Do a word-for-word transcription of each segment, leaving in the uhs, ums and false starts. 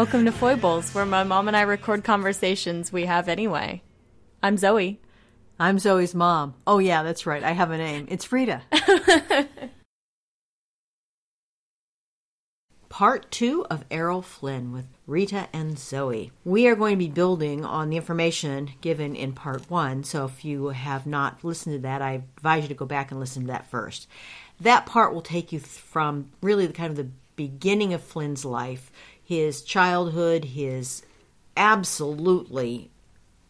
Welcome to Foibles, where my mom and I record conversations we have anyway. I'm Zoe. I'm Zoe's mom. Oh, yeah, that's right. I have a name. It's Rita. Part two of Errol Flynn with Rita and Zoe. We are going to be building on the information given in part one, so if you have not listened to that, I advise you to go back and listen to that first. That part will take you from really the kind of the beginning of Flynn's life, his childhood, his absolutely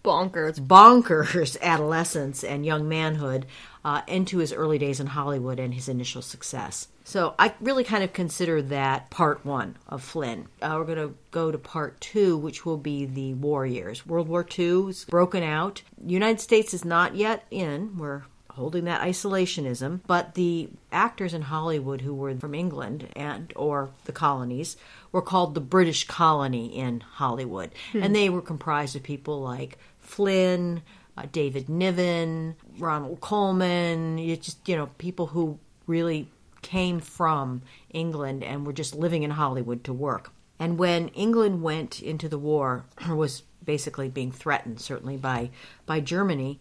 bonkers, bonkers adolescence and young manhood, uh, into his early days in Hollywood and his initial success. So I really kind of consider that part one of Flynn. Uh, we're going to go to part two, which will be the war years. World War Two is broken out. The United States is not yet in. We're holding that isolationism. But the actors in Hollywood who were from England and or the colonies were called the British colony in Hollywood. Hmm. And they were comprised of people like Flynn, uh, David Niven, Ronald Colman. It's just, you know, people who really came from England and were just living in Hollywood to work. And when England went into the war, or was basically being threatened, certainly by, by Germany,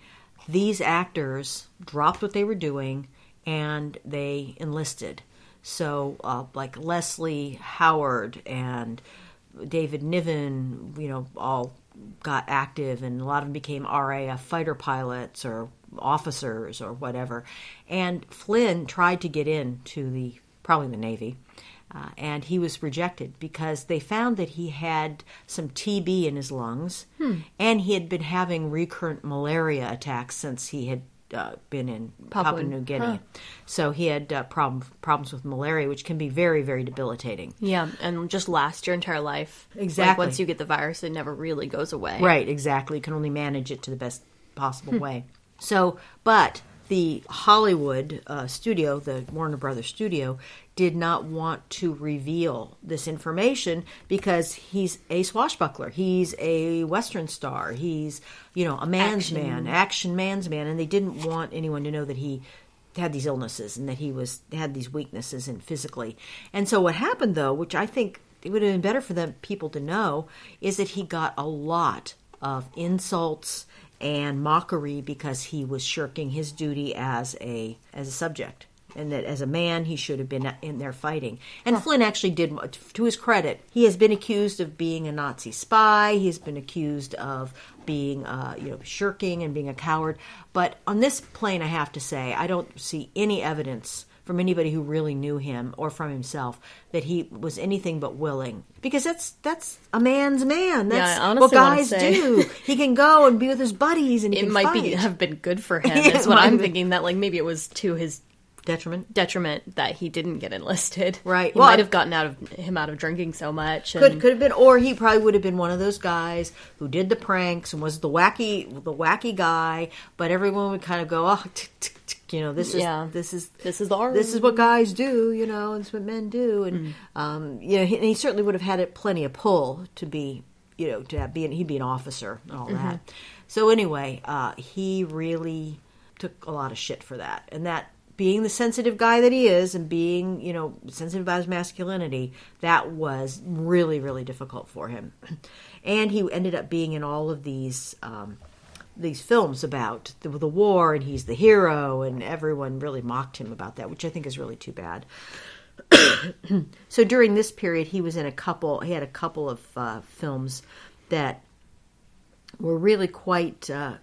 these actors dropped what they were doing and they enlisted. So uh, like Leslie Howard and David Niven, you know, all got active, and a lot of them became R A F fighter pilots or officers or whatever. And Flynn tried to get into the, probably the Navy, uh, and he was rejected because they found that he had some T B in his lungs, hmm. and he had been having recurrent malaria attacks since he had uh, been in Papua, Papua New Guinea. Huh. So he had uh, problem, problems with malaria, which can be very, very debilitating. Yeah, and just lasts your entire life. Exactly. Like once you get the virus, it never really goes away. Right, exactly. You can only manage it to the best possible hmm. way. So, but the Hollywood uh, studio, the Warner Brothers studio, did not want to reveal this information because he's a swashbuckler. He's a Western star. He's, you know, a man's action. man, action man's man. And they didn't want anyone to know that he had these illnesses and that he was had these weaknesses in physically. And so what happened, though, which I think it would have been better for them people to know, is that he got a lot of insults and mockery because he was shirking his duty as a as a subject, and that as a man he should have been in there fighting. And huh. Flynn actually did, to his credit, he has been accused of being a Nazi spy. He has been accused of being, uh, you know, shirking and being a coward. But on this plane, I have to say, I don't see any evidence from anybody who really knew him or from himself that he was anything but willing, because that's that's a man's man. That's yeah, what guys do. He can go and be with his buddies, and he it can might fight. be have been good for him. Is what I'm be. thinking. That like maybe it was to his detriment detriment that he didn't get enlisted. Right. He well, might have gotten out of him out of drinking so much. And could could have been, or he probably would have been one of those guys who did the pranks and was the wacky the wacky guy. But everyone would kind of go, oh. T- t- You know, this is yeah. this is this is the army. This is what guys do. You know, and it's what men do. And mm. um, you know, he, and he certainly would have had it plenty of pull to be, you know, to have, be an, he'd be an officer and all mm-hmm. that. So anyway, uh, he really took a lot of shit for that. And that being the sensitive guy that he is, and being, you know, sensitive about his masculinity, that was really really difficult for him. And he ended up being in all of these. Um, these films about the, the war, and he's the hero, and everyone really mocked him about that, which I think is really too bad. So during this period, he was in a couple, he had a couple of uh, films that were really quite, uh,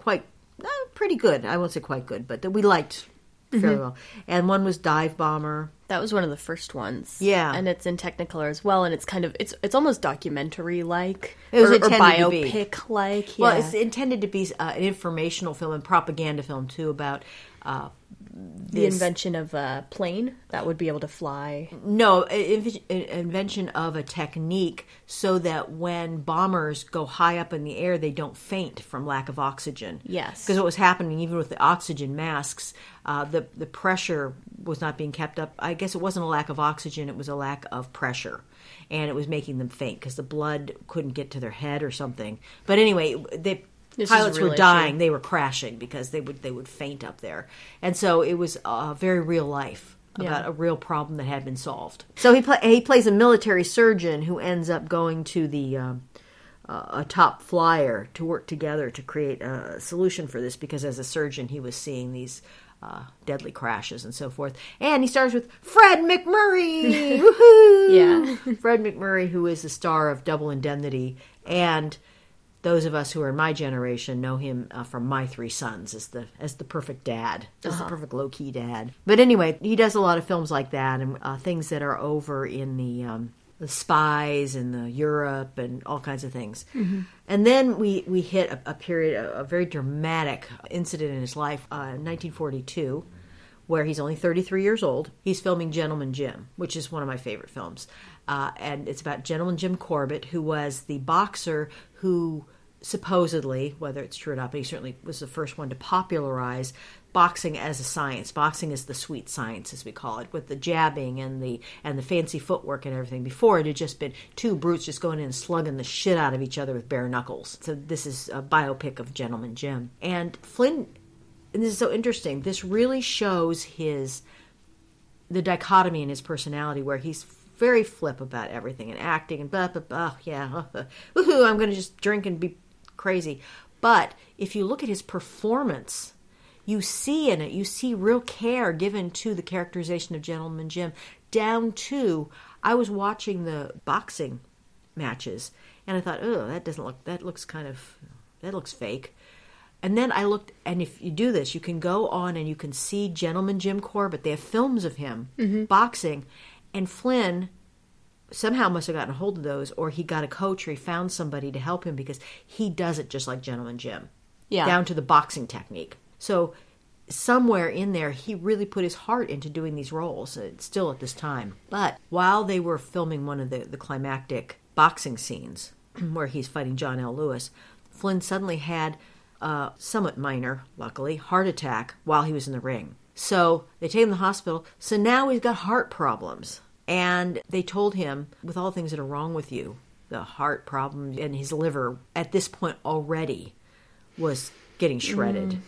quite uh, pretty good. I won't say quite good, but that we liked fairly mm-hmm. well. And one was Dive Bomber. That was one of the first ones. Yeah. And it's in Technicolor as well, and it's kind of, it's it's almost documentary-like. It was or, intended or biopic-like. To be. Yeah. Well, it's intended to be uh, an informational film and propaganda film, too, about uh, The this. invention of a plane that would be able to fly. No, in, in, invention of a technique so that when bombers go high up in the air, they don't faint from lack of oxygen. Yes. Because what was happening, even with the oxygen masks, uh, the, the pressure was not being kept up. I guess it wasn't a lack of oxygen, it was a lack of pressure. And it was making them faint because the blood couldn't get to their head or something. But anyway, they... This pilots were dying. Issue. They were crashing because they would they would faint up there. And so it was uh, very real life about yeah. a real problem that had been solved. So he play, he plays a military surgeon who ends up going to the um, uh, a top flyer to work together to create a solution for this, because as a surgeon he was seeing these uh, deadly crashes and so forth. And he starts with Fred McMurray! Woohoo! Yeah. Fred McMurray, who is the star of Double Indemnity, and those of us who are in my generation know him uh, from My Three Sons as the as the perfect dad, as uh-huh. the perfect low-key dad. But anyway, he does a lot of films like that and uh, things that are over in the, um, the spies and the Europe and all kinds of things. Mm-hmm. And then we, we hit a, a period, a, a very dramatic incident in his life, uh, nineteen forty-two, where he's only thirty-three years old. He's filming Gentleman Jim, which is one of my favorite films. Uh, and it's about Gentleman Jim Corbett, who was the boxer who... supposedly, whether it's true or not, but he certainly was the first one to popularize boxing as a science. Boxing is the sweet science, as we call it, with the jabbing and the and the fancy footwork and everything. Before, it had just been two brutes just going in and slugging the shit out of each other with bare knuckles. So this is a biopic of Gentleman Jim. And Flynn, and this is so interesting, this really shows his the dichotomy in his personality, where he's very flip about everything and acting and blah, blah, blah, yeah, woohoo, I'm going to just drink and be crazy. But if you look at his performance, you see in it, you see real care given to the characterization of Gentleman Jim, down to, I was watching the boxing matches and I thought, oh, that doesn't look, that looks kind of, that looks fake. And then I looked, and if you do this, you can go on and you can see Gentleman Jim Corbett. They have films of him mm-hmm. boxing, and Flynn somehow must have gotten a hold of those, or he got a coach, or he found somebody to help him, because he does it just like Gentleman Jim, yeah, down to the boxing technique. So somewhere in there, he really put his heart into doing these roles, still at this time. But while they were filming one of the, the climactic boxing scenes, where he's fighting John L. Lewis, Flynn suddenly had a somewhat minor, luckily, heart attack while he was in the ring. So they take him to the hospital, so now he's got heart problems. And they told him, with all the things that are wrong with you, the heart problem and his liver at this point already was getting shredded. Mm.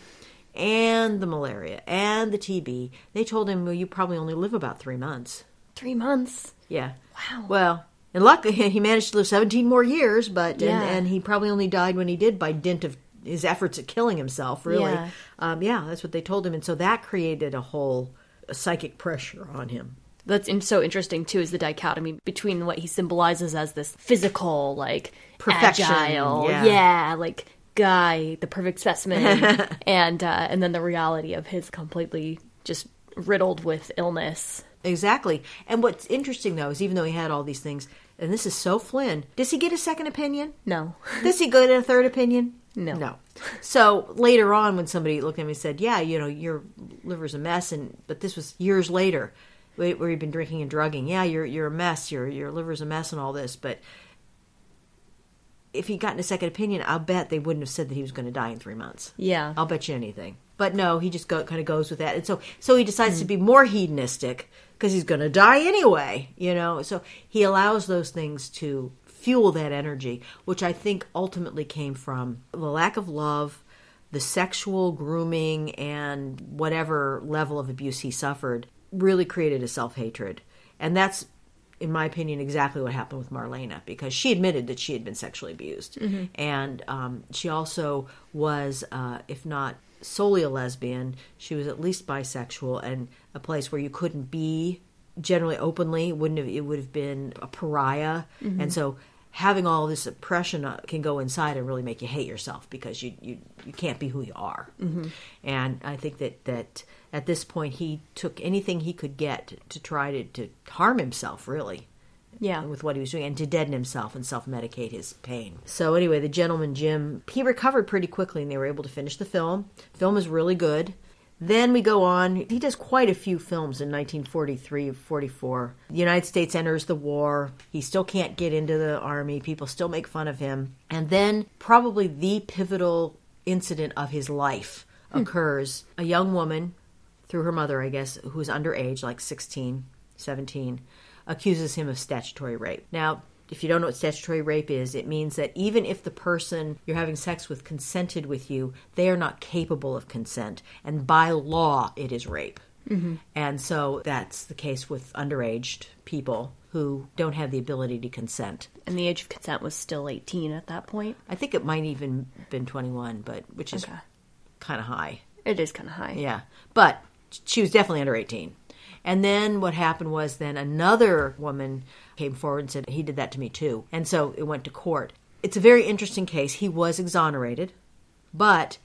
And the malaria and the T B. They told him, well, you probably only live about three months. Three months? Yeah. Wow. Well, and luckily he managed to live seventeen more years, but yeah. and, and he probably only died when he did by dint of his efforts at killing himself, really. Yeah. Um, yeah, that's what they told him. And so that created a whole psychic pressure on him. That's so interesting, too, is the dichotomy between what he symbolizes as this physical, like, perfection, agile, yeah. yeah, like, guy, the perfect specimen, and uh, and then the reality of his completely just riddled with illness. Exactly. And what's interesting, though, is even though he had all these things, and this is so Flynn, does he get a second opinion? No. Does he go to a third opinion? No. No. So later on, when somebody looked at him and said, yeah, you know, your liver's a mess, and but this was years later, where you've been drinking and drugging. Yeah, you're you're a mess. Your your liver's a mess and all this. But if he'd gotten a second opinion, I'll bet they wouldn't have said that he was going to die in three months. Yeah. I'll bet you anything. But no, he just go, kind of goes with that. And so, so he decides mm. to be more hedonistic because he's going to die anyway, you know. So he allows those things to fuel that energy, which I think ultimately came from the lack of love, the sexual grooming, and whatever level of abuse he suffered. Really created a self-hatred. And that's, in my opinion, exactly what happened with Marlena, because she admitted that she had been sexually abused. Mm-hmm. And um, she also was, uh, if not solely a lesbian, she was at least bisexual, and a place where you couldn't be generally openly. Wouldn't have, it would have been a pariah. Mm-hmm. And so having all this oppression can go inside and really make you hate yourself, because you, you, you can't be who you are. Mm-hmm. And I think that... that at this point, he took anything he could get to try to, to harm himself, really, yeah, with what he was doing, and to deaden himself and self-medicate his pain. So anyway, the Gentleman Jim, he recovered pretty quickly, and they were able to finish the film. The film is really good. Then we go on. He does quite a few films in nineteen forty-three, forty-four. The United States enters the war. He still can't get into the army. People still make fun of him. And then probably the pivotal incident of his life occurs. Hmm. A young woman... through her mother, I guess, who's underage, like sixteen, seventeen, accuses him of statutory rape. Now, if you don't know what statutory rape is, it means that even if the person you're having sex with consented with you, they are not capable of consent. And by law, it is rape. Mm-hmm. And so that's the case with underage people who don't have the ability to consent. And the age of consent was still eighteen at that point? I think it might even been twenty-one, but which is okay. kind of high. It is kind of high. Yeah. But she was definitely under eighteen. And then what happened was then another woman came forward and said, he did that to me too. And so it went to court. It's a very interesting case. He was exonerated, but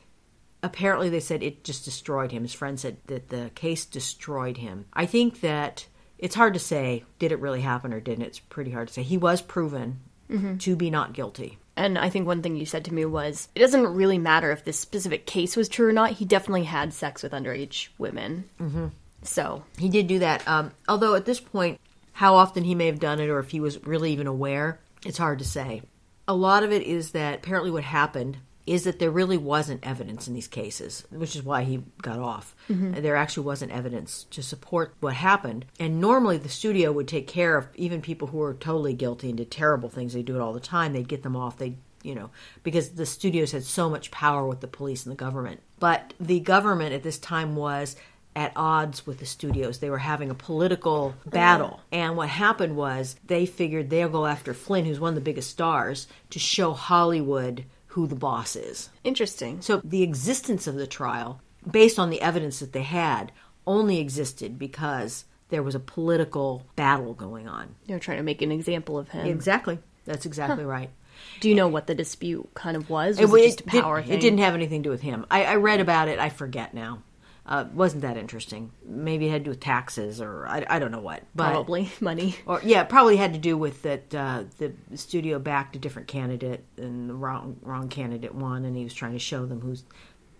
apparently they said it just destroyed him. His friend said that the case destroyed him. I think that it's hard to say, did it really happen or didn't? It's pretty hard to say. He was proven mm-hmm. to be not guilty. And I think one thing you said to me was, it doesn't really matter if this specific case was true or not. He definitely had sex with underage women. Mm-hmm. So he did do that. Um, although at this point, how often he may have done it or if he was really even aware, it's hard to say. A lot of it is that apparently what happened is that there really wasn't evidence in these cases, which is why he got off. Mm-hmm. There actually wasn't evidence to support what happened. And normally the studio would take care of even people who were totally guilty and did terrible things. They do it all the time. They'd get them off. They, you know, because the studios had so much power with the police and the government. But the government at this time was at odds with the studios. They were having a political battle. And what happened was they figured they'll go after Flynn, who's one of the biggest stars, to show Hollywood who the boss is. Interesting. So the existence of the trial, based on the evidence that they had, only existed because there was a political battle going on. They were trying to make an example of him. Exactly. That's exactly huh. right. Do you know what the dispute kind of was? Was it, it just a power it, thing? It didn't have anything to do with him. I, I read about it. I forget now. Uh, wasn't that interesting. Maybe it had to do with taxes or I, I don't know what. But, probably money. Or yeah, probably had to do with that uh, the studio backed a different candidate and the wrong, wrong candidate won and he was trying to show them who's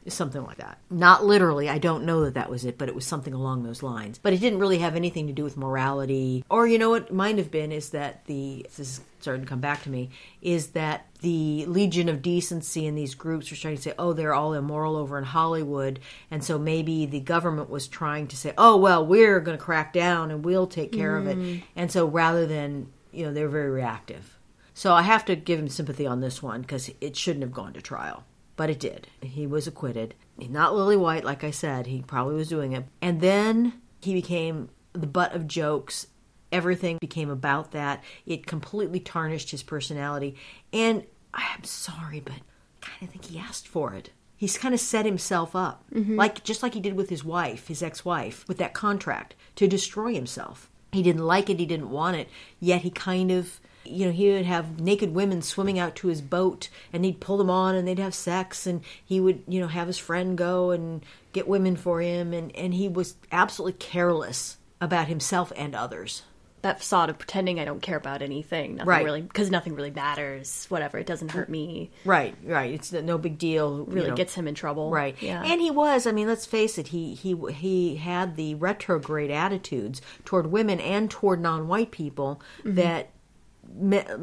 something like that. Not literally. I don't know that that was it, but it was something along those lines. But it didn't really have anything to do with morality. Or you know what might have been is that the, this is starting to come back to me, is that the Legion of Decency and these groups were trying to say, oh, they're all immoral over in Hollywood. And so maybe the government was trying to say, oh, well, we're going to crack down and we'll take care mm. of it. And so rather than, you know, they're very reactive. So I have to give him sympathy on this one because it shouldn't have gone to trial. But it did. He was acquitted. Not Lily White, like I said. He probably was doing it. And then he became the butt of jokes. Everything became about that. It completely tarnished his personality. And I'm sorry, but I kind of think he asked for it. He's kind of set himself up, mm-hmm. like just like he did with his wife, his ex-wife, with that contract, to destroy himself. He didn't like it. He didn't want it. Yet he kind of... You know, he would have naked women swimming out to his boat and he'd pull them on and they'd have sex and he would, you know, have his friend go and get women for him. And, and he was absolutely careless about himself and others. That facade of pretending I don't care about anything. Nothing right. really, because nothing really matters. Whatever. It doesn't hurt me. Right. Right. It's no big deal. Really you know. Gets him in trouble. Right. Yeah. And he was, I mean, let's face it. He, he, he had the retrograde attitudes toward women and toward non-white people mm-hmm. that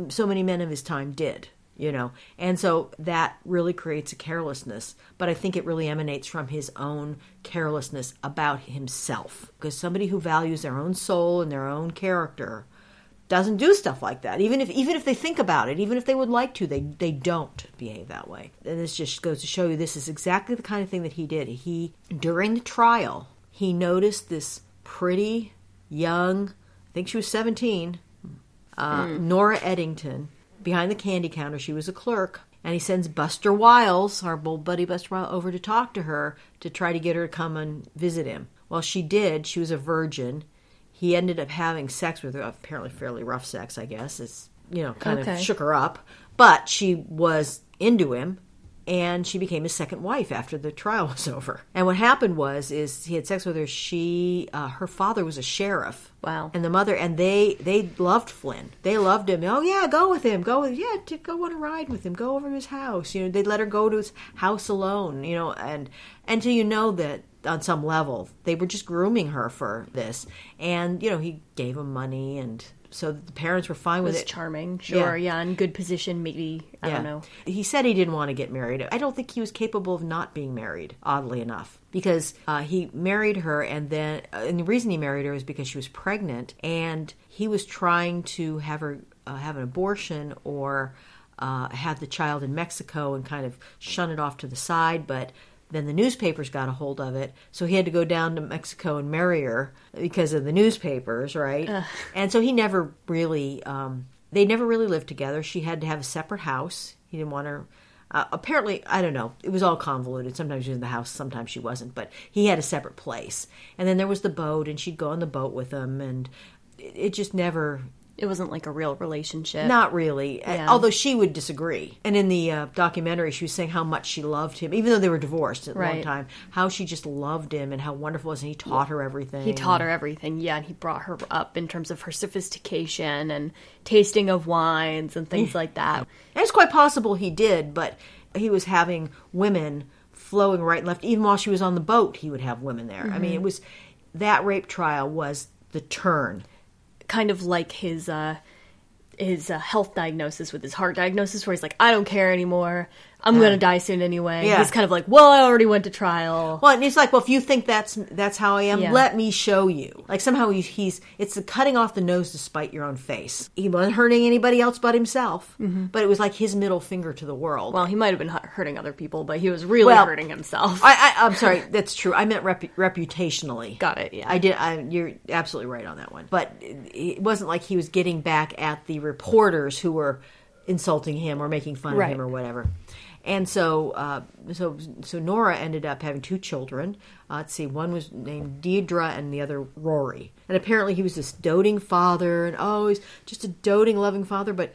so many men of his time did, you know. And so that really creates a carelessness. But I think it really emanates from his own carelessness about himself. Because somebody who values their own soul and their own character doesn't do stuff like that. Even if even if they think about it, even if they would like to, they, they don't behave that way. And this just goes to show you this is exactly the kind of thing that he did. He, during the trial, he noticed this pretty young, I think she was seventeen, Uh, mm. Nora Eddington, behind the candy counter. She was a clerk. And he sends Buster Wiles, our old buddy Buster Wiles, over to talk to her to try to get her to come and visit him. Well, she did. She was a virgin. He ended up having sex with her, apparently fairly rough sex, I guess. It's, you know, kind okay. of shook her up. But she was into him. And she became his second wife after the trial was over. And what happened was, is he had sex with her. She, uh, her father was a sheriff. Wow. And the mother, and they, they loved Flynn. They loved him. Oh yeah, go with him. Go with, yeah, to go on a ride with him. Go over to his house. You know, they let her go to his house alone. You know, and until you know that on some level they were just grooming her for this. And you know, he gave him money and. So the parents were fine with it. It was charming, sure, yeah. yeah, in good position, maybe, I yeah. don't know. He said he didn't want to get married. I don't think he was capable of not being married, oddly enough, because uh, he married her, and then uh, and the reason he married her was because she was pregnant, and he was trying to have her uh, have an abortion or uh, have the child in Mexico and kind of shun it off to the side, but Then the newspapers got a hold of it, so he had to go down to Mexico and marry her because of the newspapers, right? Ugh. And so he never really, um, they never really lived together. She had to have a separate house. He didn't want her, uh, apparently, I don't know, it was all convoluted. Sometimes she was in the house, sometimes she wasn't, but he had a separate place. And then there was the boat, and she'd go on the boat with him, and it, it just never... It wasn't like a real relationship. Not really. Yeah. Although she would disagree. And in the uh, documentary, she was saying how much she loved him, even though they were divorced at a right. long time, how she just loved him and how wonderful it was. And he taught her everything. He taught her everything, yeah. And he brought her up in terms of her sophistication and tasting of wines and things like that. And it's quite possible he did, but he was having women flowing right and left. Even while she was on the boat, he would have women there. Mm-hmm. I mean, it was that rape trial was the turn. Kind of like his uh, his uh, health diagnosis with his heart diagnosis, where he's like, I don't care anymore. I'm going to die soon anyway. Yeah. He's kind of like, well, I already went to trial. Well, and he's like, well, if you think that's that's how I am, yeah. let me show you. Like somehow he, he's, it's the cutting off the nose to spite your own face. He wasn't hurting anybody else but himself. Mm-hmm. But it was like his middle finger to the world. Well, he might have been hurting other people, but he was really well, hurting himself. I, I, I'm sorry, that's true. I meant rep, reputationally. Got it, yeah. I did. I, you're absolutely right on that one. But it wasn't like he was getting back at the reporters who were insulting him or making fun right. of him or whatever. And so, uh, so, so Nora ended up having two children. Uh, let's see, one was named Deirdre and the other Rory. And apparently, he was this doting father, and oh, he's just a doting, loving father. But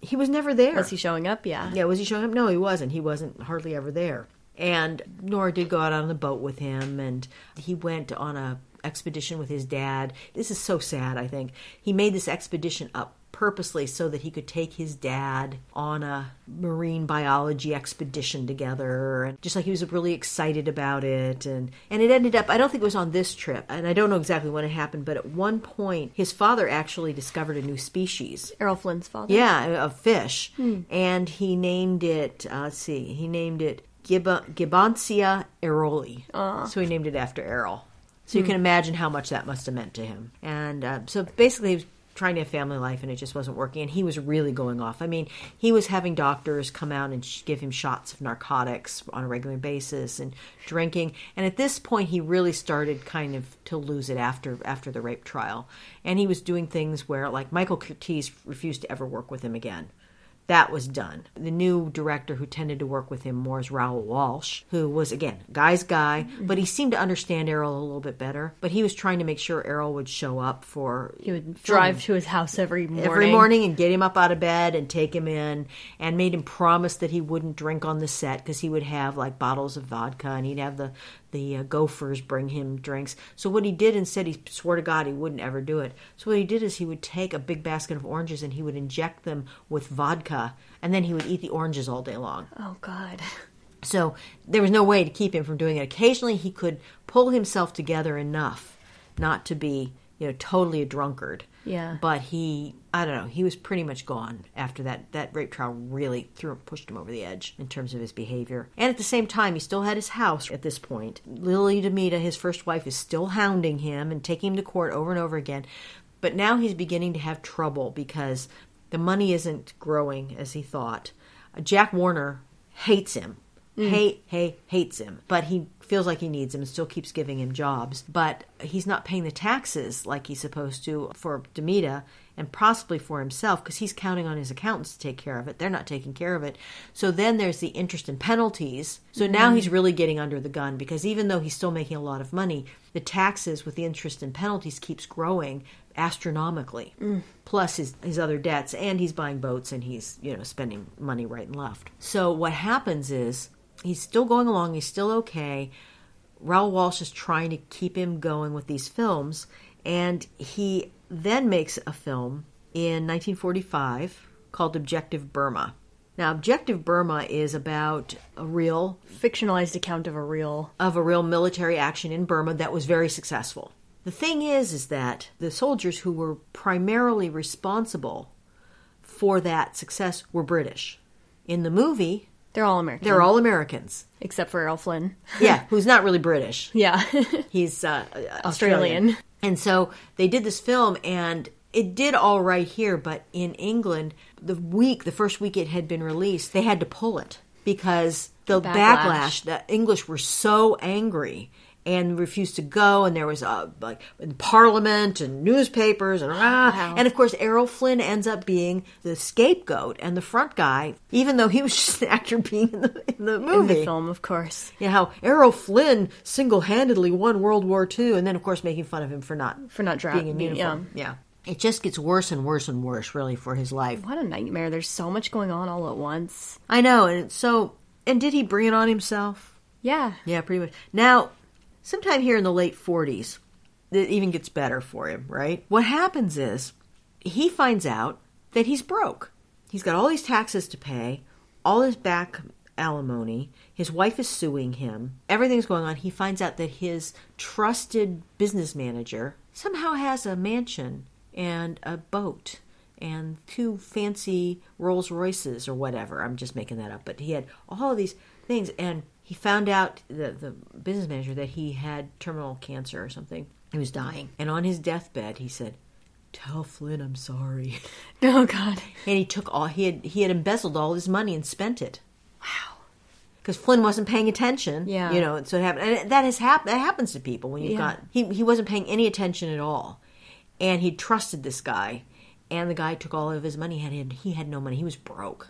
he was never there. Was he showing up? Yeah. Yeah. Was he showing up? No, he wasn't. He wasn't hardly ever there. And Nora did go out on the boat with him, and he went on a expedition with his dad. This is so sad. I think he made this expedition up purposely so that he could take his dad on a marine biology expedition together, and just like he was really excited about it, and and it ended up, I don't think it was on this trip, and I don't know exactly when it happened, but at one point his father actually discovered a new species. Errol Flynn's father, yeah, of fish, hmm. and he named it. Uh, let's see, he named it Gib- Gibbonsia aeroli. Uh. So he named it after Errol. So hmm. you can imagine how much that must have meant to him. And uh, so basically, he was trying to have family life, and it just wasn't working, and he was really going off. I mean, he was having doctors come out and sh- give him shots of narcotics on a regular basis and drinking, and at this point he really started kind of to lose it after after the rape trial, and he was doing things where, like, Michael Curtiz refused to ever work with him again. That was done. The new director who tended to work with him more is Raoul Walsh, who was, again, guy's guy, but he seemed to understand Errol a little bit better. But he was trying to make sure Errol would show up for... He would drive to his house every morning. Every morning and get him up out of bed and take him in, and made him promise that he wouldn't drink on the set because he would have, like, bottles of vodka, and he'd have the... the uh, gophers bring him drinks. So what he did instead, he swore to God he wouldn't ever do it. So what he did is he would take a big basket of oranges and he would inject them with vodka, and then he would eat the oranges all day long. Oh, God. So there was no way to keep him from doing it. Occasionally he could pull himself together enough not to be, you know, totally a drunkard. Yeah. But he, I don't know, he was pretty much gone after that. That rape trial really threw him, pushed him over the edge in terms of his behavior. And at the same time, he still had his house at this point. Lili Damita, his first wife, is still hounding him and taking him to court over and over again. But now he's beginning to have trouble because the money isn't growing as he thought. Jack Warner hates him. Mm. Hate, hate, hates him. But he feels like he needs him and still keeps giving him jobs. But he's not paying the taxes like he's supposed to for Damita and possibly for himself, because he's counting on his accountants to take care of it. They're not taking care of it. So then there's the interest and penalties. So mm-hmm. now he's really getting under the gun, because even though he's still making a lot of money, the taxes with the interest and penalties keeps growing astronomically, mm. plus his, his other debts, and he's buying boats, and he's, you know, spending money right and left. So what happens is... he's still going along. He's still okay. Raoul Walsh is trying to keep him going with these films. And he then makes a film in nineteen forty-five called Objective Burma. Now, Objective Burma is about a real... fictionalized account of a real... of a real military action in Burma that was very successful. The thing is, is that the soldiers who were primarily responsible for that success were British. In the movie... They're all Americans. They're all Americans. Except for Errol Flynn. Yeah, who's not really British. Yeah. He's uh, Australian. Australian. And so they did this film, and it did all right here, but in England, the week, the first week it had been released, they had to pull it. because the backlash, backlash the English were so angry and refused to go, and there was uh, like in Parliament and newspapers and ah, wow. And of course Errol Flynn ends up being the scapegoat and the front guy, even though he was just an actor being in the in the movie, in the film, of course. Yeah, you know, how Errol Flynn single-handedly won World War Two, and then of course making fun of him for not for not driving in uniform. Yeah. yeah, it just gets worse and worse and worse, really, for his life. What a nightmare! There's so much going on all at once. I know, and it's so. And did he bring it on himself? Yeah, yeah, pretty much. Now. Sometime here in the late forties, it even gets better for him, right? What happens is he finds out that he's broke. He's got all these taxes to pay, all his back alimony. His wife is suing him. Everything's going on. He finds out that his trusted business manager somehow has a mansion and a boat and two fancy Rolls Royces or whatever. I'm just making that up. But he had all of these things, and he found out, the, the business manager, that he had terminal cancer or something. He was dying. And on his deathbed, he said, "Tell Flynn I'm sorry." Oh, God. And he took all, he had he had embezzled all his money and spent it. Wow. Because Flynn wasn't paying attention. Yeah. You know, and so it happened. And that, has hap- that happens to people when you've yeah. got, he, he wasn't paying any attention at all. And he trusted this guy. And the guy took all of his money. He had, he had no money. He was broke.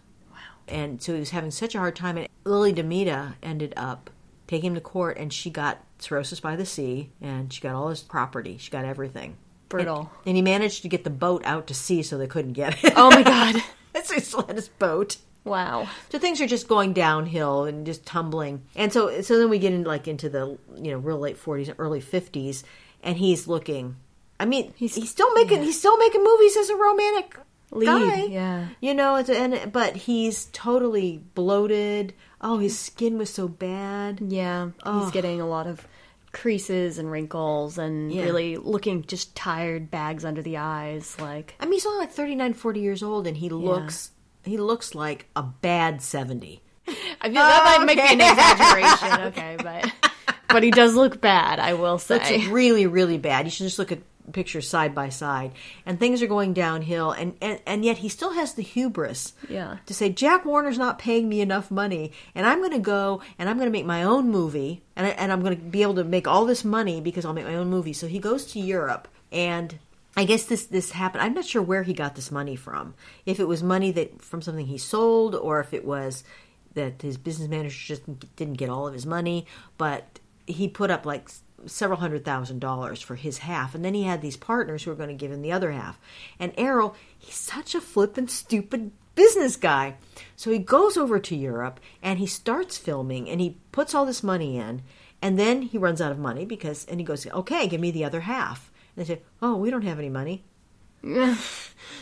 And so he was having such a hard time. And Lili Damita ended up taking him to court, and she got cirrhosis by the sea, and she got all his property. She got everything. Brutal. And, and he managed to get the boat out to sea, so they couldn't get it. Oh, my God. So he still had his boat. Wow. So things are just going downhill and just tumbling. And so so then we get into, like, into the, you know, real late forties and early fifties, and he's looking. I mean, he's, he's still making yeah. he's still making movies as a romantic lead guy. Yeah, you know, it's, and but he's totally bloated. Oh, his skin was so bad. Yeah, oh. He's getting a lot of creases and wrinkles, and yeah. really looking just tired, bags under the eyes. Like, I mean, he's only like thirty-nine, forty years old, and he looks yeah. he looks like a bad seventy. I feel oh, that might okay. make an exaggeration, okay, but but he does look bad. I will say, looks really, really bad. You should just look at pictures side by side, and things are going downhill, and, and, and yet he still has the hubris yeah. to say, Jack Warner's not paying me enough money, and I'm going to go and I'm going to make my own movie, and, I, and I'm going to be able to make all this money because I'll make my own movie. So he goes to Europe, and I guess this, this happened. I'm not sure where he got this money from, if it was money that from something he sold, or if it was that his business manager just didn't get all of his money, but he put up like several hundred thousand dollars for his half, and then he had these partners who were going to give him the other half. And Errol, he's such a flippin' stupid business guy, so he goes over to Europe and he starts filming, and he puts all this money in, and then he runs out of money because, and he goes, "Okay, give me the other half." And they say, "Oh, we don't have any money."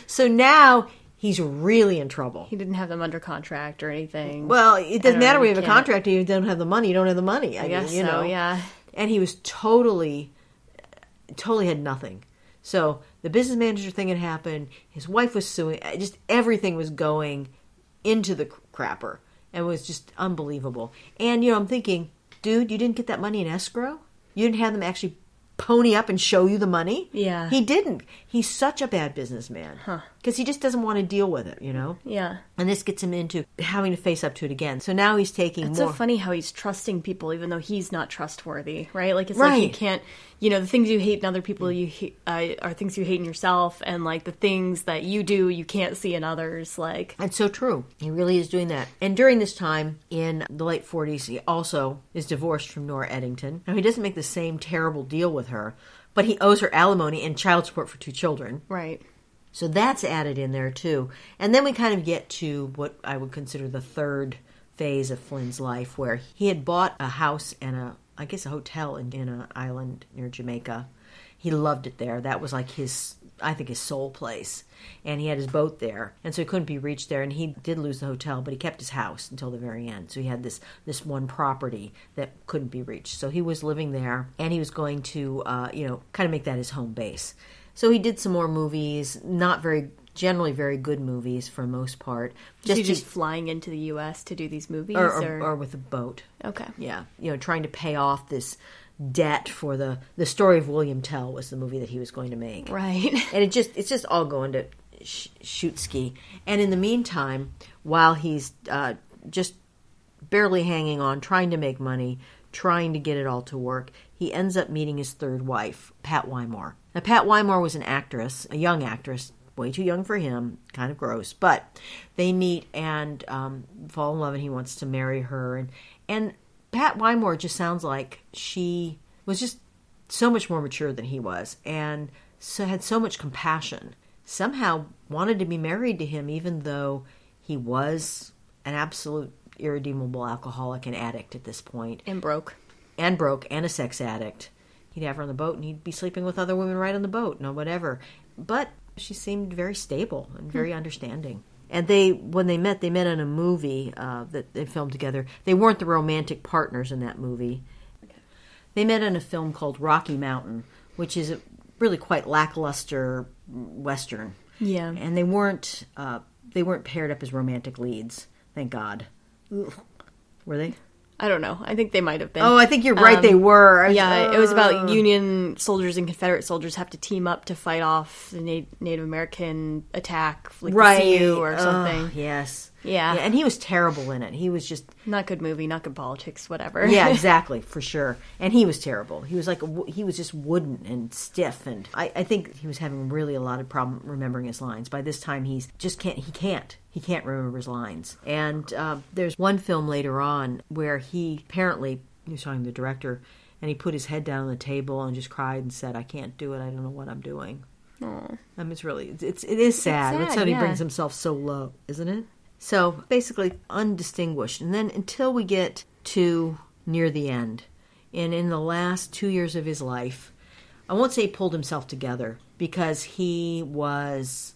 So now he's really in trouble. He didn't have them under contract or anything. Well, it doesn't matter when you have a contract. You don't have the money. You don't have the money. I, I guess mean, you know, so, yeah. And he was totally, totally had nothing. So the business manager thing had happened. His wife was suing. Just everything was going into the crapper. And it was just unbelievable. And, you know, I'm thinking, dude, you didn't get that money in escrow? You didn't have them actually pony up and show you the money? Yeah. He didn't. He's such a bad businessman. Huh. Because he just doesn't want to deal with it, you know? Yeah. And this gets him into having to face up to it again. So now he's taking it's more. It's so funny how he's trusting people even though he's not trustworthy, right? Like, it's right. like you can't, you know, the things you hate in other people you uh, are things you hate in yourself, and, like, the things that you do you can't see in others, like. That's so true. He really is doing that. And during this time, in the late forties, he also is divorced from Nora Eddington. Now, he doesn't make the same terrible deal with her, but he owes her alimony and child support for two children. Right. So that's added in there, too. And then we kind of get to what I would consider the third phase of Flynn's life, where he had bought a house and a I guess a hotel in, in an island near Jamaica. He loved it there. That was like his, I think, his soul place. And he had his boat there. And so he couldn't be reached there. And he did lose the hotel, but he kept his house until the very end. So he had this, this one property that couldn't be reached. So he was living there, and he was going to, uh, you know, kind of make that his home base. So he did some more movies, not very generally very good movies for the most part. Just, just to, flying into the U S to do these movies? Or, or, or? or with a boat. Okay. Yeah. You know, trying to pay off this debt for the... The Story of William Tell was the movie that he was going to make. Right. And it just it's just all going to sh- shoot ski. And in the meantime, while he's uh, just barely hanging on, trying to make money, trying to get it all to work. He ends up meeting his third wife, Pat Wymore. Now, Pat Wymore was an actress, a young actress, way too young for him, kind of gross, but they meet and um, fall in love, and he wants to marry her. And, and Pat Wymore just sounds like she was just so much more mature than he was, and so had so much compassion. Somehow wanted to be married to him, even though he was an absolute irredeemable alcoholic and addict at this point. And broke. And broke, and a sex addict. He'd have her on the boat, and he'd be sleeping with other women right on the boat, no whatever. But she seemed very stable and very hmm. understanding. And they, when they met, they met in a movie uh, that they filmed together. They weren't the romantic partners in that movie. Okay. They met in a film called Rocky Mountain, which is a really quite lackluster Western. Yeah. And they weren't uh, they weren't paired up as romantic leads. Thank God. Ugh. Were they? I don't know. I think they might have been. Oh, I think you're right. Um, they were. Was, yeah, uh... it was about Union soldiers and Confederate soldiers have to team up to fight off the Na- Native American attack, like right. the C U or something. Oh, yes. Yeah. yeah. And he was terrible in it. He was just... Not good movie, not good politics, whatever. Yeah, exactly, for sure. And he was terrible. He was like, a, he was just wooden and stiff. And I, I think he was having really a lot of problem remembering his lines. By this time, he's just can't, he can't. He can't remember his lines. And uh, there's one film later on where he apparently, he was talking to the director, and he put his head down on the table and just cried and said, I can't do it. I don't know what I'm doing. Aww. I mean, it's really, it's, it is sad. It's sad, That's how yeah. he brings himself so low, isn't it? So basically undistinguished. And then until we get to near the end, and in the last two years of his life, I won't say he pulled himself together because he was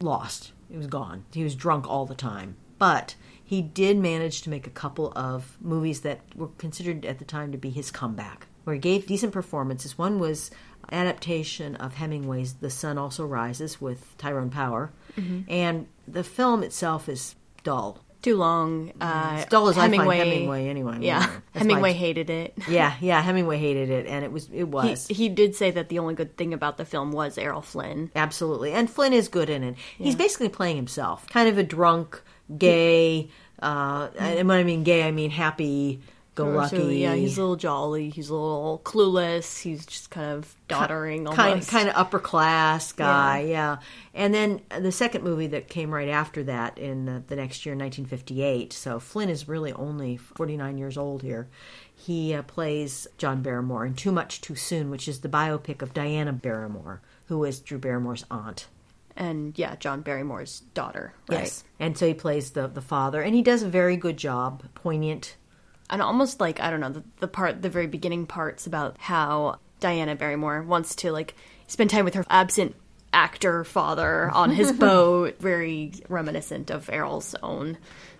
lost. He was gone. He was drunk all the time. But he did manage to make a couple of movies that were considered at the time to be his comeback, where he gave decent performances. One was an adaptation of Hemingway's The Sun Also Rises with Tyrone Power. Mm-hmm. And the film itself is dull. Too long. Uh, it's dull as Hemingway, I find Hemingway anyway. Yeah. Anyway. Hemingway my... hated it. yeah, yeah, Hemingway hated it, and it was... It was. He, he did say that the only good thing about the film was Errol Flynn. Absolutely, and Flynn is good in it. Yeah. He's basically playing himself. Kind of a drunk, gay, uh, and when I mean gay, I mean happy-go-lucky. So, yeah, he's a little jolly, he's a little clueless, he's just kind of doddering K- almost. Kind, kind of upper-class guy, yeah. yeah. And then the second movie that came right after that in the, the next year, nineteen fifty-eight, so Flynn is really only forty-nine years old here. He uh, plays John Barrymore in Too Much Too Soon, which is the biopic of Diana Barrymore, who is Drew Barrymore's aunt. And, yeah, John Barrymore's daughter, right? Yes. And so he plays the, the father, and he does a very good job, poignant. And almost like, I don't know, the, the part, the very beginning parts about how Diana Barrymore wants to, like, spend time with her absent actor father on his boat, very reminiscent of Errol's own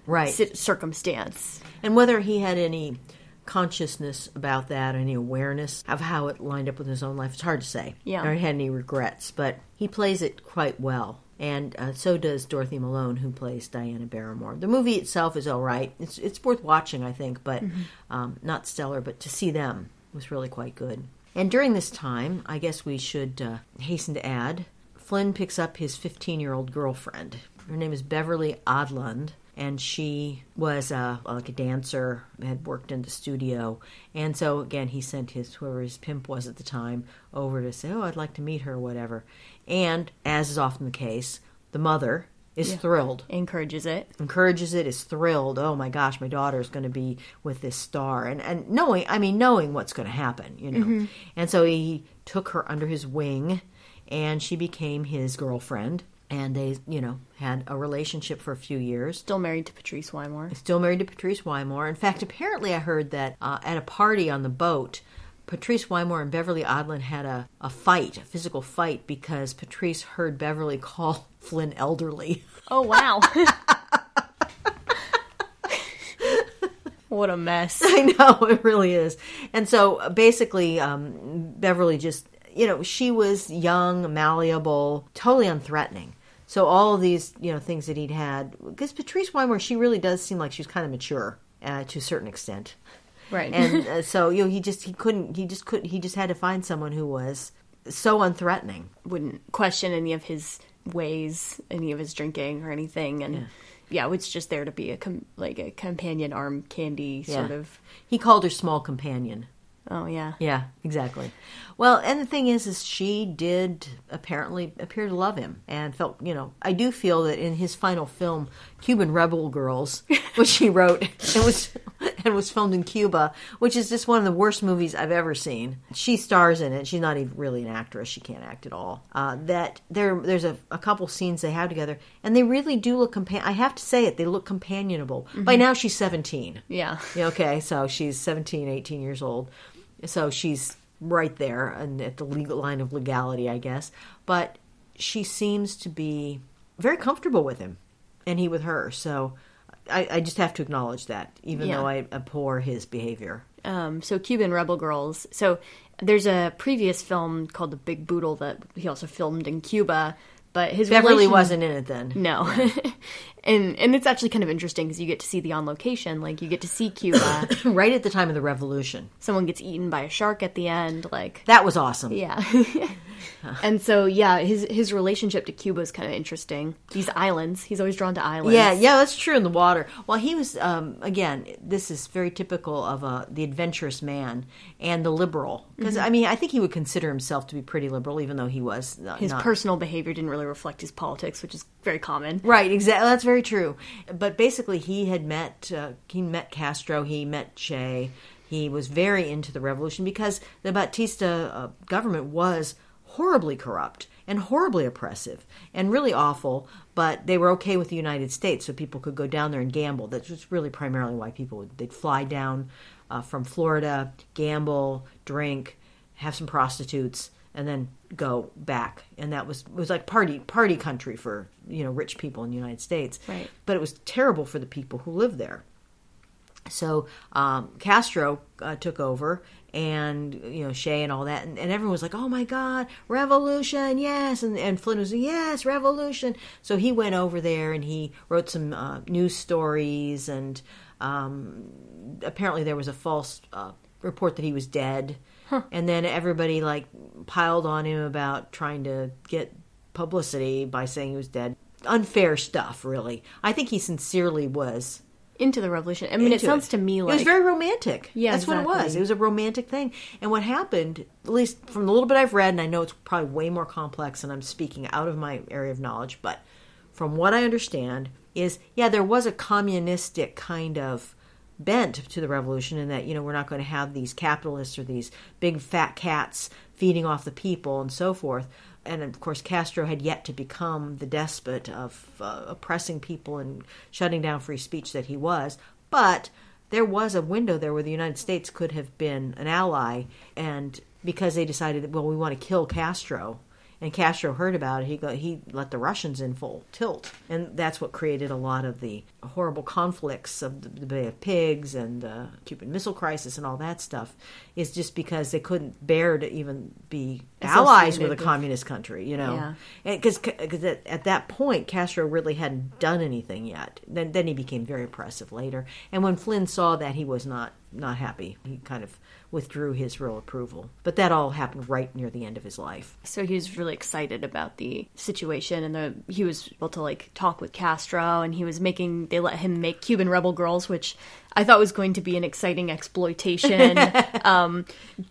right. c- circumstance. And whether he had any consciousness about that, any awareness of how it lined up with his own life, it's hard to say. Yeah. Or he had any regrets, but he plays it quite well. And uh, so does Dorothy Malone, who plays Diana Barrymore. The movie itself is all right. It's it's worth watching, I think, but mm-hmm. um, not stellar, but to see them was really quite good. And during this time, I guess we should uh, hasten to add, Flynn picks up his fifteen-year-old girlfriend. Her name is Beverly Aadland, and she was uh, like a dancer, had worked in the studio. And so, again, he sent his, whoever his pimp was at the time, over to say, oh, I'd like to meet her, or whatever. And, as is often the case, the mother is yeah. thrilled. Encourages it. Encourages it, is thrilled. Oh, my gosh, my daughter's going to be with this star. And, and knowing, I mean, knowing what's going to happen, you know. Mm-hmm. And so he took her under his wing, and she became his girlfriend. And they, you know, had a relationship for a few years. Still married to Patrice Wymore. Still married to Patrice Wymore. In fact, apparently I heard that uh, at a party on the boat, Patrice Wymore and Beverly Aadland had a, a fight, a physical fight, because Patrice heard Beverly call Flynn elderly. Oh, wow. What a mess. I know, it really is. And so, basically, um, Beverly just, you know, she was young, malleable, totally unthreatening. So all of these, you know, things that he'd had, because Patrice Wymore, she really does seem like she's kind of mature uh, to a certain extent. Right. And uh, so, you know, he just, he couldn't, he just couldn't, he just had to find someone who was so unthreatening. Wouldn't question any of his ways, any of his drinking or anything. And yeah. yeah, it's just there to be a com- like a companion arm candy sort yeah. of. He called her small companion. Oh, yeah. Yeah, exactly. Well, and the thing is, is she did apparently appear to love him and felt, you know, I do feel that in his final film, Cuban Rebel Girls, which he wrote and was and was filmed in Cuba, which is just one of the worst movies I've ever seen. She stars in it. She's not even really an actress. She can't act at all. Uh, that there, There's a, a couple scenes they have together, and they really do look, compa- I have to say it, they look companionable. Mm-hmm. By now she's seventeen. Yeah. Okay, so she's seventeen, eighteen years old. So she's right there and at the legal line of legality, I guess. But she seems to be very comfortable with him and he with her. So I, I just have to acknowledge that, even yeah. though I abhor his behavior. Um, so Cuban Rebel Girls. So there's a previous film called The Big Boodle that he also filmed in Cuba. But his Beverly relation... wasn't in it then. No. Yeah. and and it's actually kind of interesting because you get to see the on location. Like, you get to see Cuba. Right at the time of the revolution. Someone gets eaten by a shark at the end. Like, that was awesome. Yeah. And so, yeah, his his relationship to Cuba is kind of interesting. These islands. He's always drawn to islands. Yeah, yeah, that's true, in the water. Well, he was, um, again, this is very typical of uh, the adventurous man and the liberal. Because, mm-hmm. I mean, I think he would consider himself to be pretty liberal, even though he was not. His personal behavior didn't really reflect his politics, which is very common. Right, exactly. That's very true. But basically, he had met uh, he met Castro, he met Che. He was very into the revolution because the Batista uh, government was horribly corrupt and horribly oppressive and really awful, but they were okay with the United States, so people could go down there and gamble. That's just really primarily why people would they'd fly down uh, from Florida, gamble, drink, have some prostitutes, and then go back. And that was, it was like party party country for, you know, rich people in the United States. Right. But it was terrible for the people who lived there. So um, Castro uh, took over, and, you know, Che and all that. And, and everyone was like, oh, my God, revolution, yes. And, and Flynn was like, yes, revolution. So he went over there, and he wrote some uh, news stories. And um, apparently there was a false uh, report that he was dead. Huh. And then everybody, like, piled on him about trying to get publicity by saying he was dead. Unfair stuff, really. I think he sincerely was. Into the revolution. I mean, it sounds it. to me like... It was very romantic. Yeah, That's exactly. what it was. It was a romantic thing. And what happened, at least from the little bit I've read, and I know it's probably way more complex and I'm speaking out of my area of knowledge, but from what I understand is, yeah, there was a communistic kind of... bent to the revolution, in that, you know, we're not going to have these capitalists or these big fat cats feeding off the people and so forth. And of course, Castro had yet to become the despot of uh, oppressing people and shutting down free speech that he was. But there was a window there where the United States could have been an ally. And because they decided that, well, we want to kill Castro, and Castro heard about it, he go, he let the Russians in full tilt. And that's what created a lot of the horrible conflicts of the, the Bay of Pigs and the Cuban Missile Crisis and all that stuff, is just because they couldn't bear to even be allies with a communist country, you know. Because yeah. at that point, Castro really hadn't done anything yet. Then, then he became very oppressive later. And when Flynn saw that, he was not, not happy. He kind of... withdrew his real approval. But that all happened right near the end of his life. So he was really excited about the situation, and the, he was able to, like, talk with Castro, and he was making, they let him make Cuban Rebel Girls, which I thought was going to be an exciting exploitation um,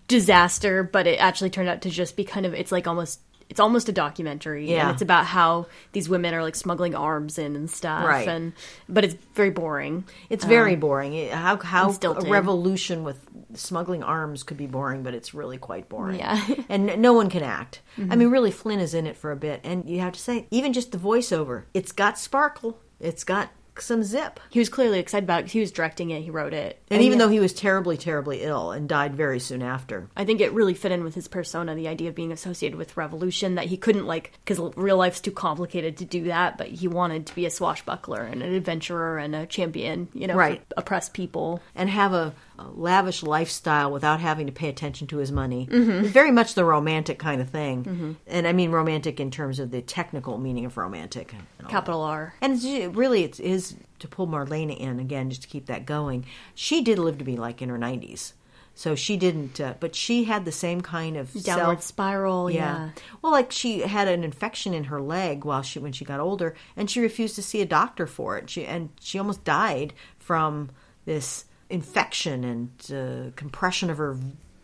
disaster, but it actually turned out to just be kind of, it's like almost, it's almost a documentary, yeah. and it's about how these women are, like, smuggling arms in and stuff. Right. And, but it's very boring. It's um, very boring. How how a revolution with smuggling arms could be boring, but it's really quite boring. Yeah. And no one can act. Mm-hmm. I mean, really, Flynn is in it for a bit, and you have to say, even just the voiceover, it's got sparkle. It's got some zip. He was clearly excited about it because he was directing it, he wrote it. And, and even yeah. though he was terribly, terribly ill and died very soon after. I think it really fit in with his persona, the idea of being associated with revolution, that he couldn't, like, because real life's too complicated to do that, but he wanted to be a swashbuckler and an adventurer and a champion, you know, right. for oppressed people. And have a, a lavish lifestyle without having to pay attention to his money. Mm-hmm. Very much the romantic kind of thing. Mm-hmm. And I mean romantic in terms of the technical meaning of romantic. Capital R. And it's, really, it's his to pull Marlena in, again, just to keep that going. She did live to be, like, in her nineties. So she didn't, uh, but she had the same kind of downward self, spiral. Yeah. yeah. Well, like she had an infection in her leg while she when she got older, and she refused to see a doctor for it. She and she almost died from this infection and uh, compression of her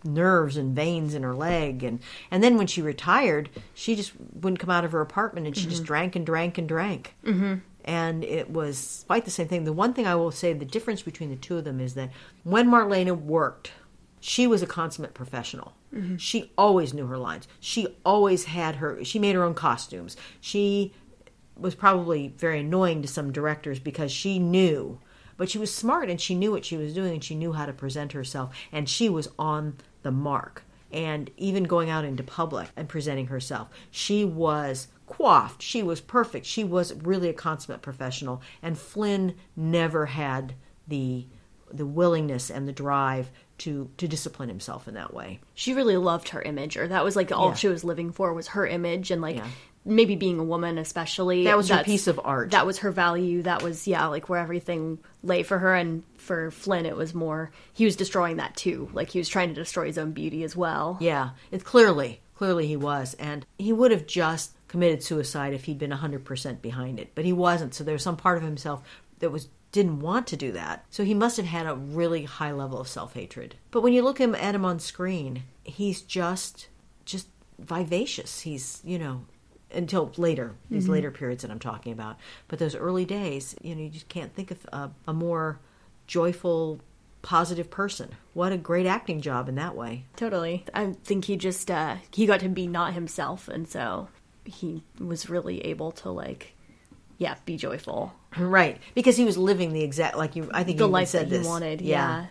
nerves and veins in her leg. And, and then when she retired, she just wouldn't come out of her apartment, and she mm-hmm. just drank and drank and drank. Mm-hmm. And it was quite the same thing. The one thing I will say, the difference between the two of them is that when Marlena worked, she was a consummate professional. Mm-hmm. She always knew her lines. She always had her, she made her own costumes. She was probably very annoying to some directors because she knew, but she was smart and she knew what she was doing and she knew how to present herself, and she was on the mark. And even going out into public and presenting herself, she was coiffed. She was perfect. She was really a consummate professional. And Flynn never had the the willingness and the drive to to discipline himself in that way. She really loved her image, or that was like all yeah. she was living for was her image, and like yeah. maybe being a woman especially. That was her piece of art. That was her value. That was, yeah, like where everything lay for her. And for Flynn, it was more, he was destroying that too. Like he was trying to destroy his own beauty as well. Yeah, it's clearly, clearly he was. And he would have just committed suicide if he'd been one hundred percent behind it. But he wasn't. So there was some part of himself that was didn't want to do that. So he must have had a really high level of self-hatred. But when you look him, at him on screen, he's just, just vivacious. He's, you know, until later, these mm-hmm. later periods that I'm talking about. But those early days, you know, you just can't think of a, a more joyful, positive person. What a great acting job in that way. Totally. I think he just, uh, he got to be not himself, and so he was really able to, like, yeah, be joyful. Right. Because he was living the exact, like you, I think the you life said that this. he wanted. Yeah. yeah.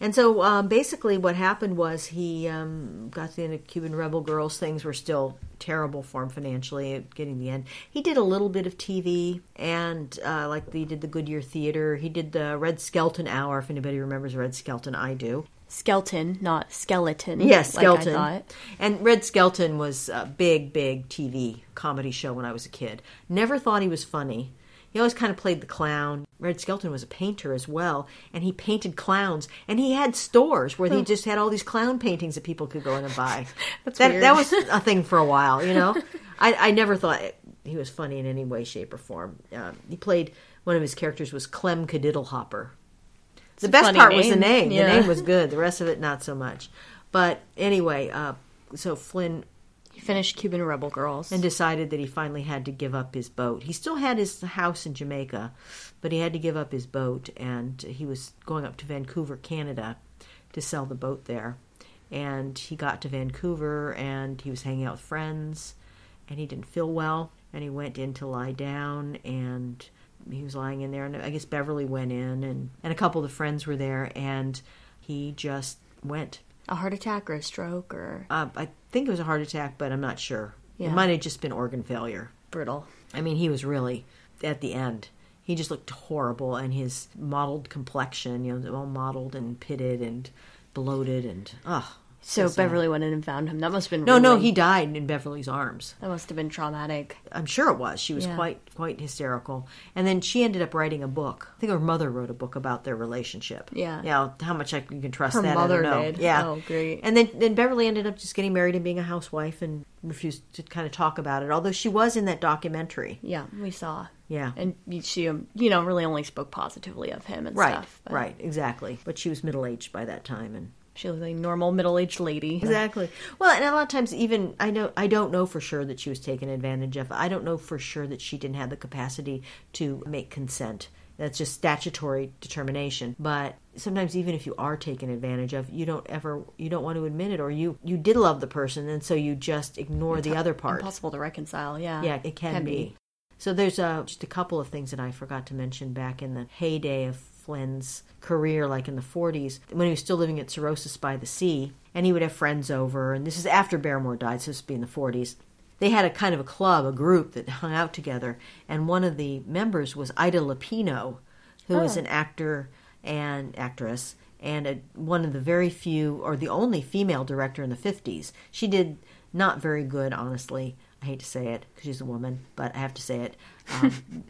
And so um, basically what happened was he um, got to the end of Cuban Rebel Girls. Things were still terrible for him financially, getting the end. He did a little bit of T V, and uh, like he did the Goodyear Theater. He did the Red Skelton Hour, if anybody remembers Red Skelton, I do. Skelton, not skeleton. Yes, yeah, Skelton. Like I thought. And Red Skelton was a big, big T V comedy show when I was a kid. Never thought he was funny. He always kind of played the clown. Red Skelton was a painter as well, and he painted clowns. And he had stores where he just had all these clown paintings that people could go in and buy. That's that, weird. That was a thing for a while, you know? I, I never thought he was funny in any way, shape, or form. Uh, he played, one of his characters was Clem Cadiddlehopper. The it's best part name. was the name. Yeah. The name was good. The rest of it, not so much. But anyway, uh, so Flynn... He finished Cuban Rebel Girls. And decided that he finally had to give up his boat. He still had his house in Jamaica, but he had to give up his boat, and he was going up to Vancouver, Canada, to sell the boat there. And he got to Vancouver, and he was hanging out with friends, and he didn't feel well, and he went in to lie down, and he was lying in there, and I guess Beverly went in, and, and a couple of the friends were there, and he just went. A heart attack or a stroke or... Uh, I think it was a heart attack, but I'm not sure. Yeah. It might have just been organ failure. Brittle. I mean, he was really, at the end, he just looked horrible, and his mottled complexion, you know, all mottled and pitted and bloated and... Ugh. So, so Beverly went in and found him. That must have been... No, really... no, he died in Beverly's arms. That must have been traumatic. I'm sure it was. She was yeah. quite quite hysterical. And then she ended up writing a book. I think her mother wrote a book about their relationship. Yeah. Yeah, how much I can trust her that, mother I don't know. Did. Yeah. Oh, great. And then, then Beverly ended up just getting married and being a housewife and refused to kind of talk about it, although she was in that documentary. Yeah, we saw. Yeah. And she, you know, really only spoke positively of him and right, stuff. But... Right, exactly. But she was middle-aged by that time, and... She was a normal middle-aged lady. Exactly. Well, and a lot of times even, I know I don't know for sure that she was taken advantage of. I don't know for sure that she didn't have the capacity to make consent. That's just statutory determination. But sometimes even if you are taken advantage of, you don't ever, you don't want to admit it, or you, you did love the person, and so you just ignore it's the other part. Impossible to reconcile, yeah. Yeah, it can, can be. be. So there's uh, just a couple of things that I forgot to mention back in the heyday of Flynn's career, like in the forties, when he was still living at Cirrhosis by the Sea, and he would have friends over, and this is after Barrymore died, so this would be in the forties. They had a kind of a club, a group that hung out together, and one of the members was Ida Lupino, who oh. was an actor and actress, and a, one of the very few, or the only female director in the fifties. She did not very good, honestly, I hate to say it because she's a woman, but I have to say it, um,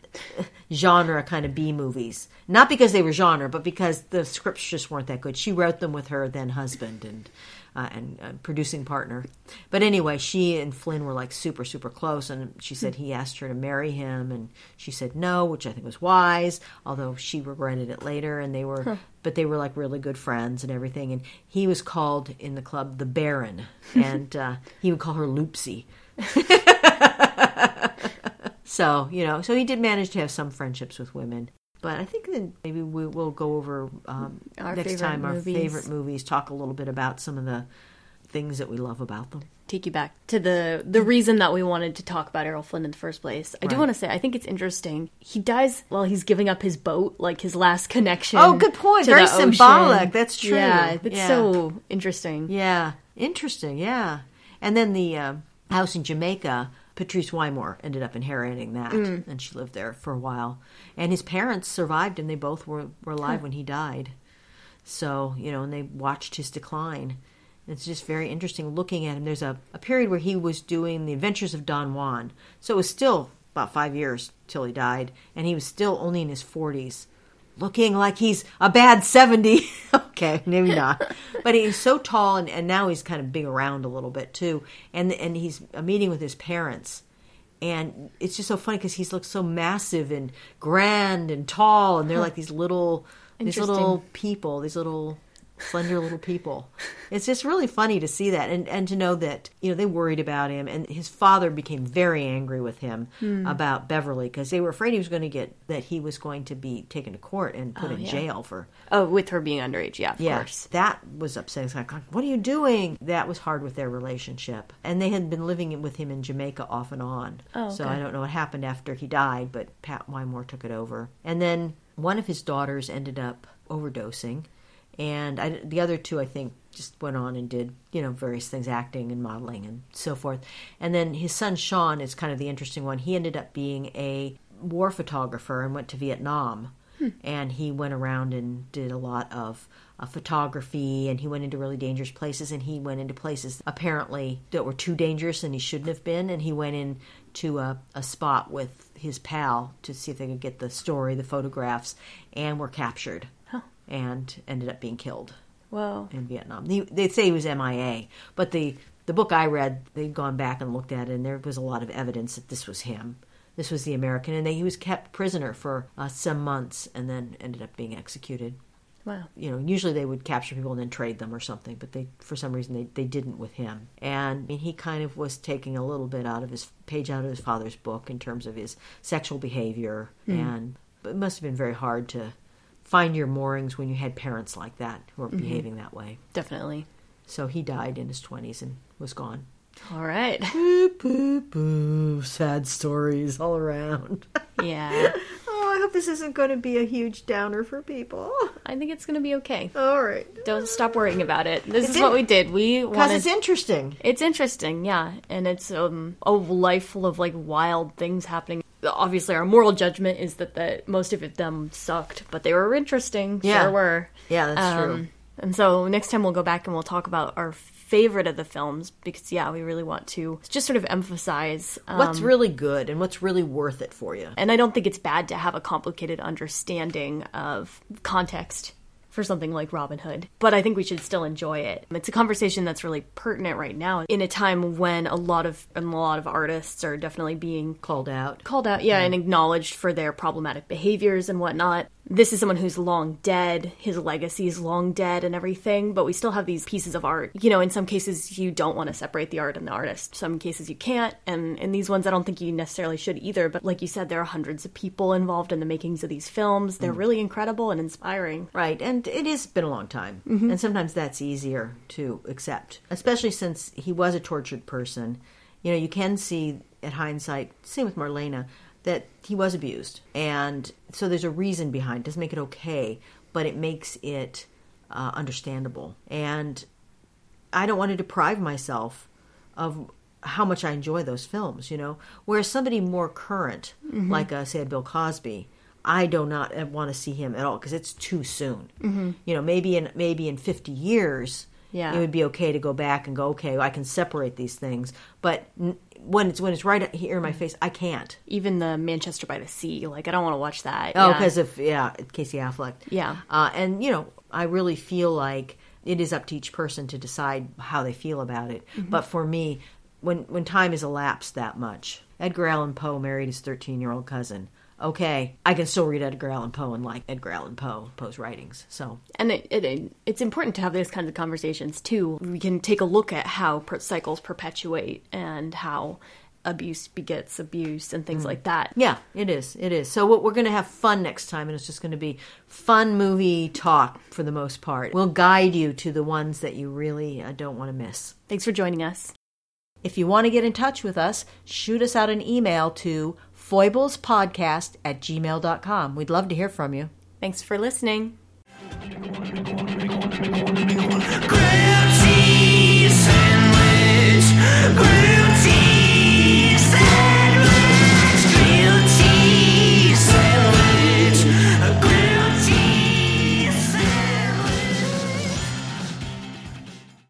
genre kind of B movies. Not because they were genre, but because the scripts just weren't that good. She wrote them with her then husband and uh, and uh, producing partner. But anyway, she and Flynn were like super, super close. And she said he asked her to marry him. And she said no, which I think was wise, although she regretted it later. And they were, huh. but they were like really good friends and everything. And he was called in the club the Baron. And uh, he would call her Loopsy. So, you know, so he did manage to have some friendships with women. But I think that maybe we will go over um, next time our favorite movies, talk a little bit about some of the things that we love about them. Take you back to the, the reason that we wanted to talk about Errol Flynn in the first place. I right. do want to say, I think it's interesting. He dies while he's giving up his boat, like his last connection. Oh, good point. Very symbolic. Ocean. That's true. Yeah, it's yeah. so interesting. Yeah. Interesting, yeah. And then the uh, house in Jamaica... Patrice Wymore ended up inheriting that, mm. and she lived there for a while. And his parents survived, and they both were, were alive huh. when he died. So, you know, and they watched his decline. And it's just very interesting looking at him. There's a, a period where he was doing The Adventures of Don Juan. So it was still about five years till he died, and he was still only in his forties, looking like he's a bad seventy. Okay, maybe not. But he's so tall, and, and now he's kind of big around a little bit, too. And and he's a meeting with his parents. And it's just so funny because he's looked so massive and grand and tall. And they're like these little, these little people, these little slender little people. It's just really funny to see that and, and to know that, you know, they worried about him. And his father became very angry with him hmm. about Beverly because they were afraid he was going to get, that he was going to be taken to court and put oh, in yeah. jail for. Oh, with her being underage, yeah, of yeah, course. That was upsetting. It's like, what are you doing? That was hard with their relationship. And they had been living with him in Jamaica off and on. Oh, okay. So I don't know what happened after he died, but Pat Wymore took it over. And then one of his daughters ended up overdosing. And I, the other two, I think, just went on and did, you know, various things, acting and modeling and so forth. And then his son, Sean, is kind of the interesting one. He ended up being a war photographer and went to Vietnam. Hmm. And he went around and did a lot of uh, photography, and he went into really dangerous places. And he went into places, apparently, that were too dangerous and he shouldn't have been. And he went into a, a spot with his pal to see if they could get the story, the photographs, and were captured. And ended up being killed. Whoa. In Vietnam. They, they'd say he was M I A. But the, the book I read, they'd gone back and looked at it, and there was a lot of evidence that this was him. This was the American. And they, he was kept prisoner for uh, some months and then ended up being executed. Wow. You know, usually they would capture people and then trade them or something. But they, for some reason, they, they didn't with him. And I mean, he kind of was taking a little bit out of his page out of his father's book in terms of his sexual behavior. Mm. And but it must have been very hard to... find your moorings when you had parents like that who were mm-hmm. behaving that way. Definitely. So he died in his twenties and was gone. All right. Boo, boo, boo. Sad stories all around. Yeah. Oh, I hope this isn't going to be a huge downer for people. I think it's going to be okay. All right. Don't stop worrying about it. This it's is in- what we did. We wanted... Because it's interesting. It's interesting, yeah. And it's um, a life full of, like, wild things happening. Obviously, our moral judgment is that the, most of them sucked, but they were interesting. Yeah. Sure were. Yeah, that's um, true. And so next time we'll go back and we'll talk about our favorite of the films because, yeah, we really want to just sort of emphasize... Um, what's really good and what's really worth it for you. And I don't think it's bad to have a complicated understanding of context for something like Robin Hood. But I think we should still enjoy it. It's a conversation that's really pertinent right now in a time when a lot of a lot of artists are definitely being called out. Called out, yeah, yeah. and acknowledged for their problematic behaviors and whatnot. This is someone who's long dead, his legacy is long dead and everything, but we still have these pieces of art. You know, in some cases you don't want to separate the art and the artist. Some cases you can't, and in these ones I don't think you necessarily should either, but like you said, there are hundreds of people involved in the makings of these films. They're mm. really incredible and inspiring. Right, and it has been a long time, mm-hmm. and sometimes that's easier to accept, especially since he was a tortured person. You know, you can see at hindsight, same with Marlena, that he was abused. And so there's a reason behind it. It doesn't make it okay, but it makes it uh, understandable. And I don't want to deprive myself of how much I enjoy those films, you know. Whereas somebody more current, mm-hmm. like, uh, say, Bill Cosby, I do not want to see him at all because it's too soon. Mm-hmm. You know, maybe in maybe in fifty years... Yeah. It would be okay to go back and go, okay, I can separate these things. But n- when it's when it's right here in my face, I can't. Even the Manchester by the Sea, like, I don't want to watch that. Oh, because yeah. of, yeah, Casey Affleck. Yeah. Uh, and, you know, I really feel like it is up to each person to decide how they feel about it. Mm-hmm. But for me, when when time has elapsed that much, Edgar Allan Poe married his thirteen-year-old cousin. Okay, I can still read Edgar Allan Poe and like Edgar Allan Poe, Poe's writings. So, and it, it it's important to have those kinds of conversations too. We can take a look at how per- cycles perpetuate and how abuse begets abuse and things mm. like that. Yeah, it is. It is. So what, we're going to have fun next time, and it's just going to be fun movie talk for the most part. We'll guide you to the ones that you really uh, don't want to miss. Thanks for joining us. If you want to get in touch with us, shoot us out an email to foibles podcast at gmail dot com. We'd love to hear from you. Thanks for listening.